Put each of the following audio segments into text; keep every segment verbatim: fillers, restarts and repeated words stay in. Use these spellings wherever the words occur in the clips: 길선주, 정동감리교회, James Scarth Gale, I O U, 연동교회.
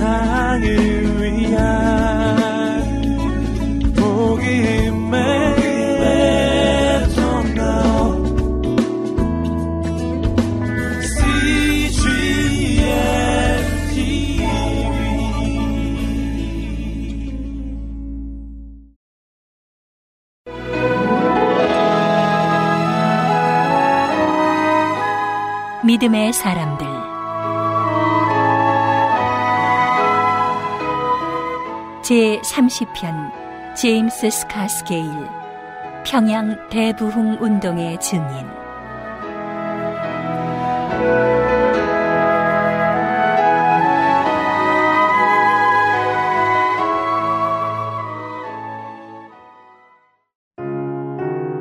세상을 위한 복음의 씨지엔 티비 믿음의 사람들 제삼십 편 제임스 스카스 게일 평양 대부흥 운동의 증인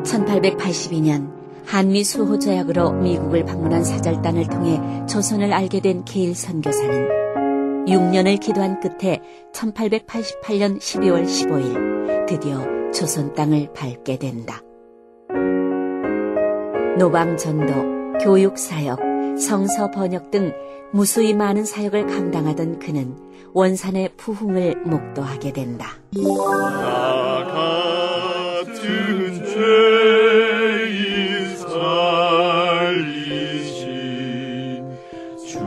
천팔백팔십이 년 한미 수호 조약으로 미국을 방문한 사절단을 통해 조선을 알게 된 게일 선교사는 육 년을 기도한 끝에 천팔백팔십팔 년 십이월 십오일 드디어 조선 땅을 밟게 된다. 노방전도, 교육사역, 성서번역 등 무수히 많은 사역을 감당하던 그는 원산의 부흥을 목도하게 된다. 나 같은 죄인 살리신 주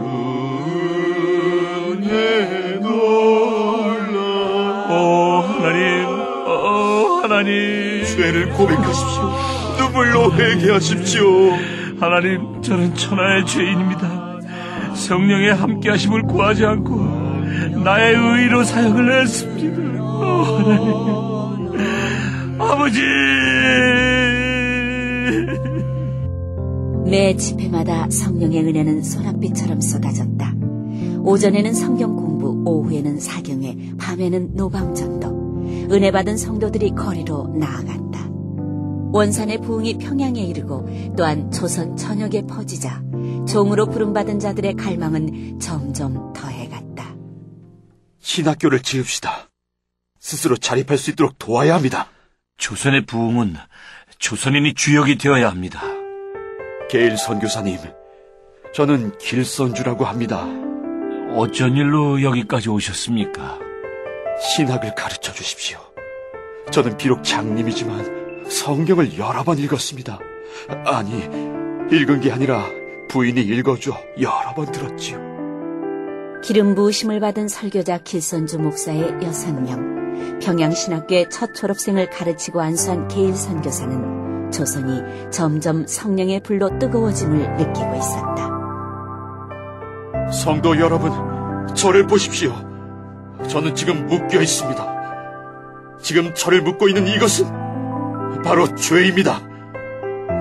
하나님, 죄를 고백하십시오. 눈물로 회개하십시오. 하나님, 저는 천하의 죄인입니다. 성령의 함께하심을 구하지 않고 나의 의로 사역을 했습니다. 오, 하나님, 아버지. 매 집회마다 성령의 은혜는 소낙비처럼 쏟아졌다. 오전에는 성경 공부, 오후에는 사경회, 밤에는 노방전도. 은혜받은 성도들이 거리로 나아갔다. 원산의 부흥이 평양에 이르고 또한 조선 전역에 퍼지자 종으로 부름받은 자들의 갈망은 점점 더해갔다. 신학교를 지읍시다. 스스로 자립할 수 있도록 도와야 합니다. 조선의 부흥은 조선인이 주역이 되어야 합니다. 게일 선교사님, 저는 길선주라고 합니다. 어쩐 일로 여기까지 오셨습니까? 신학을 가르쳐 주십시오. 저는 비록 장님이지만 성경을 여러 번 읽었습니다. 아니, 읽은 게 아니라 부인이 읽어줘 여러 번 들었지요. 기름 부으심을 받은 설교자 길선주 목사의 여섯 명, 평양신학교의 첫 졸업생을 가르치고 안수한 게일 선교사는 조선이 점점 성령의 불로 뜨거워짐을 느끼고 있었다. 성도 여러분, 저를 보십시오. 저는 지금 묶여 있습니다. 지금 저를 묶고 있는 이것은 바로 죄입니다.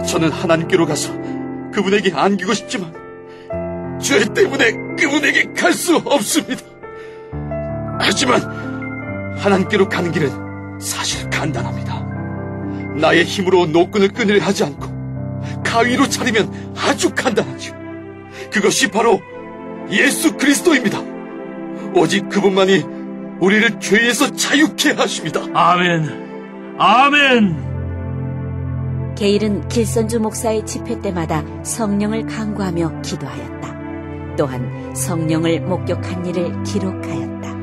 저는 하나님께로 가서 그분에게 안기고 싶지만 죄 때문에 그분에게 갈 수 없습니다. 하지만 하나님께로 가는 길은 사실 간단합니다. 나의 힘으로 노끈을 끈을 하지 않고 가위로 자르면 아주 간단하죠. 그것이 바로 예수 그리스도입니다. 오직 그분만이 우리를 죄에서 자유케 하십니다. 아멘, 아멘. 게일은 길선주 목사의 집회 때마다 성령을 간구하며 기도하였다. 또한 성령을 목격한 일을 기록하였다.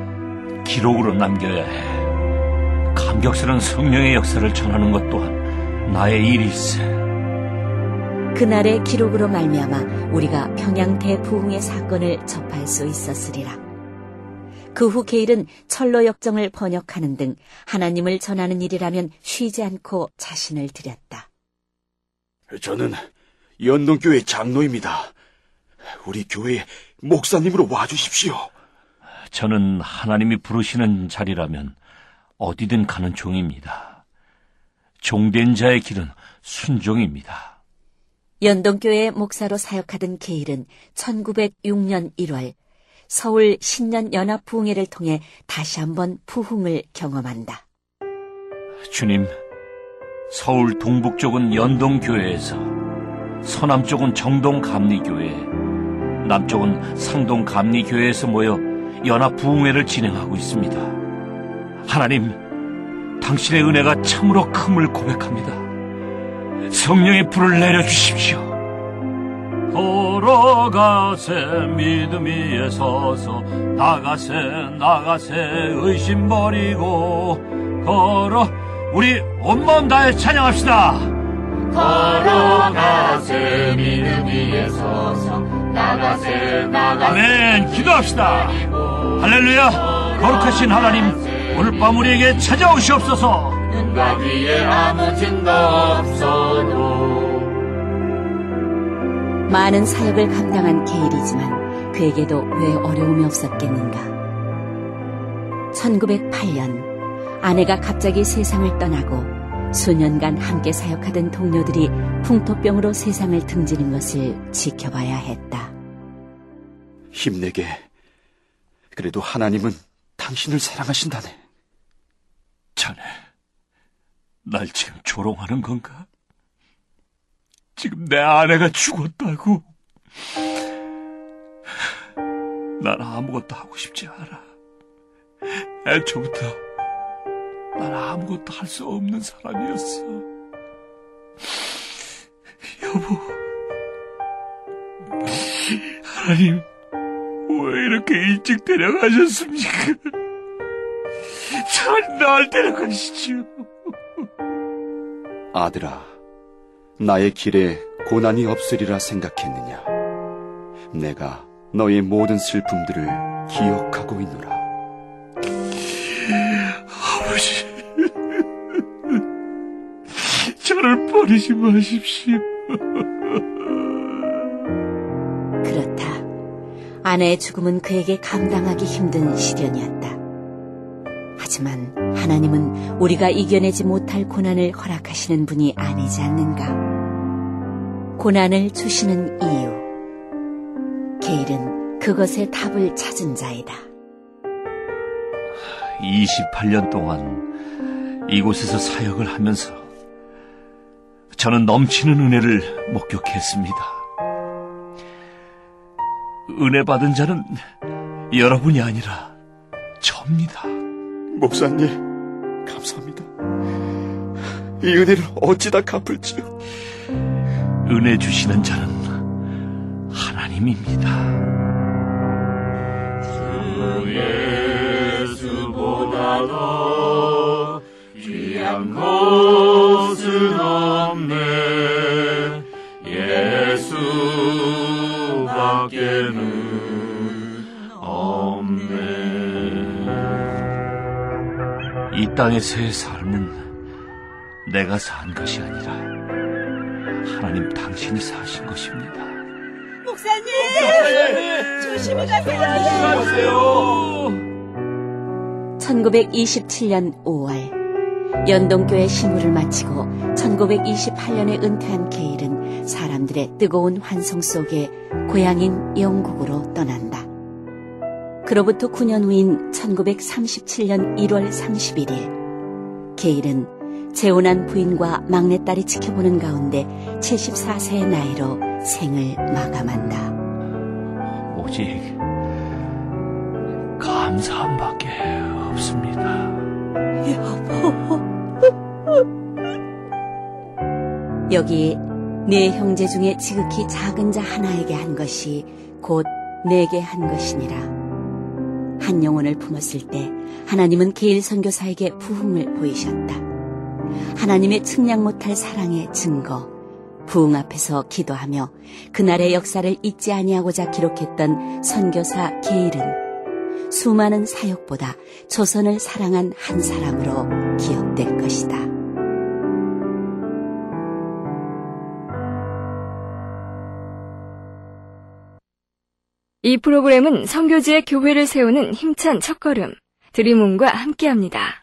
기록으로 남겨야 해. 감격스러운 성령의 역사를 전하는 것 또한 나의 일일세. 그날의 기록으로 말미암아 우리가 평양 대부흥의 사건을 접할 수 있었으리라. 그 후 게일은 철로 역정을 번역하는 등 하나님을 전하는 일이라면 쉬지 않고 자신을 드렸다. 저는 연동교회 장로입니다. 우리 교회 목사님으로 와주십시오. 저는 하나님이 부르시는 자리라면 어디든 가는 종입니다. 종된 자의 길은 순종입니다. 연동교회 목사로 사역하던 게일은 천구백육 년 일월 서울 신년연합부흥회를 통해 다시 한번 부흥을 경험한다. 주님, 서울 동북쪽은 연동교회에서, 서남쪽은 정동감리교회, 남쪽은 상동감리교회에서 모여 연합부흥회를 진행하고 있습니다. 하나님, 당신의 은혜가 참으로 큼을 고백합니다. 성령의 불을 내려주십시오. 걸어가세 믿음 위에 서서 나가세 나가세 의심 버리고 걸어. 우리 온몸 다해 찬양합시다. 걸어가세 믿음 위에 서서 나가세 나가세. 아멘. 기도합시다. 할렐루야. 거룩하신 하나님, 오늘 밤 우리에게 찾아오시옵소서. 눈과 귀에 아무 증거 없어도. 많은 사역을 감당한 게일이지만 그에게도 왜 어려움이 없었겠는가. 천구백팔 년 아내가 갑자기 세상을 떠나고 수년간 함께 사역하던 동료들이 풍토병으로 세상을 등지는 것을 지켜봐야 했다. 힘내게. 그래도 하나님은 당신을 사랑하신다네. 자네, 날 지금 조롱하는 건가? 지금 내 아내가 죽었다고. 난 아무것도 하고 싶지 않아. 애초부터 난 아무것도 할 수 없는 사람이었어. 여보, 하나님 왜 이렇게 일찍 데려가셨습니까? 잘 날 데려가시지요. 아들아, 나의 길에 고난이 없으리라 생각했느냐? 내가 너의 모든 슬픔들을 기억하고 있노라. 아버지, 저를 버리지 마십시오. 그렇다. 아내의 죽음은 그에게 감당하기 힘든 시련이었다. 하지만 하나님은 우리가 이겨내지 못할 고난을 허락하시는 분이 아니지 않는가. 고난을 주시는 이유. 게일은 그것의 답을 찾은 자이다. 이십팔 년 동안 이곳에서 사역을 하면서 저는 넘치는 은혜를 목격했습니다. 은혜 받은 자는 여러분이 아니라 접니다. 목사님, 감사합니다. 이 은혜를 어찌다 갚을지요. 은혜 주시는 자는 하나님입니다. 주 예수보다 더 귀한 것은 없네. 예수밖에는 없네. 이 땅에서의 삶은 내가 산 것이 아니라 하나님 당신이 사신 것입니다. 목사님! 목사님! 조심히 가세요! 천구백이십칠 년 오월 연동교회 신부를 마치고 천구백이십팔 년에 은퇴한 게일은 사람들의 뜨거운 환송 속에 고향인 영국으로 떠난다. 그로부터 구 년 후인 천구백삼십칠 년 일월 삼십일일, 게일은 재혼한 부인과 막내딸이 지켜보는 가운데 칠십사 세의 나이로 생을 마감한다. 오직 감사함밖에 없습니다. 여보. 여기 네 형제 중에 지극히 작은 자 하나에게 한 것이 곧 내게 한 것이니라. 한 영혼을 품었을 때 하나님은 게일 선교사에게 부흥을 보이셨다. 하나님의 측량 못할 사랑의 증거, 부흥 앞에서 기도하며 그날의 역사를 잊지 아니하고자 기록했던 선교사 게일은 수많은 사역보다 조선을 사랑한 한 사람으로 기억될 것이다. 이 프로그램은 선교지의 교회를 세우는 힘찬 첫걸음 드림온과 함께합니다.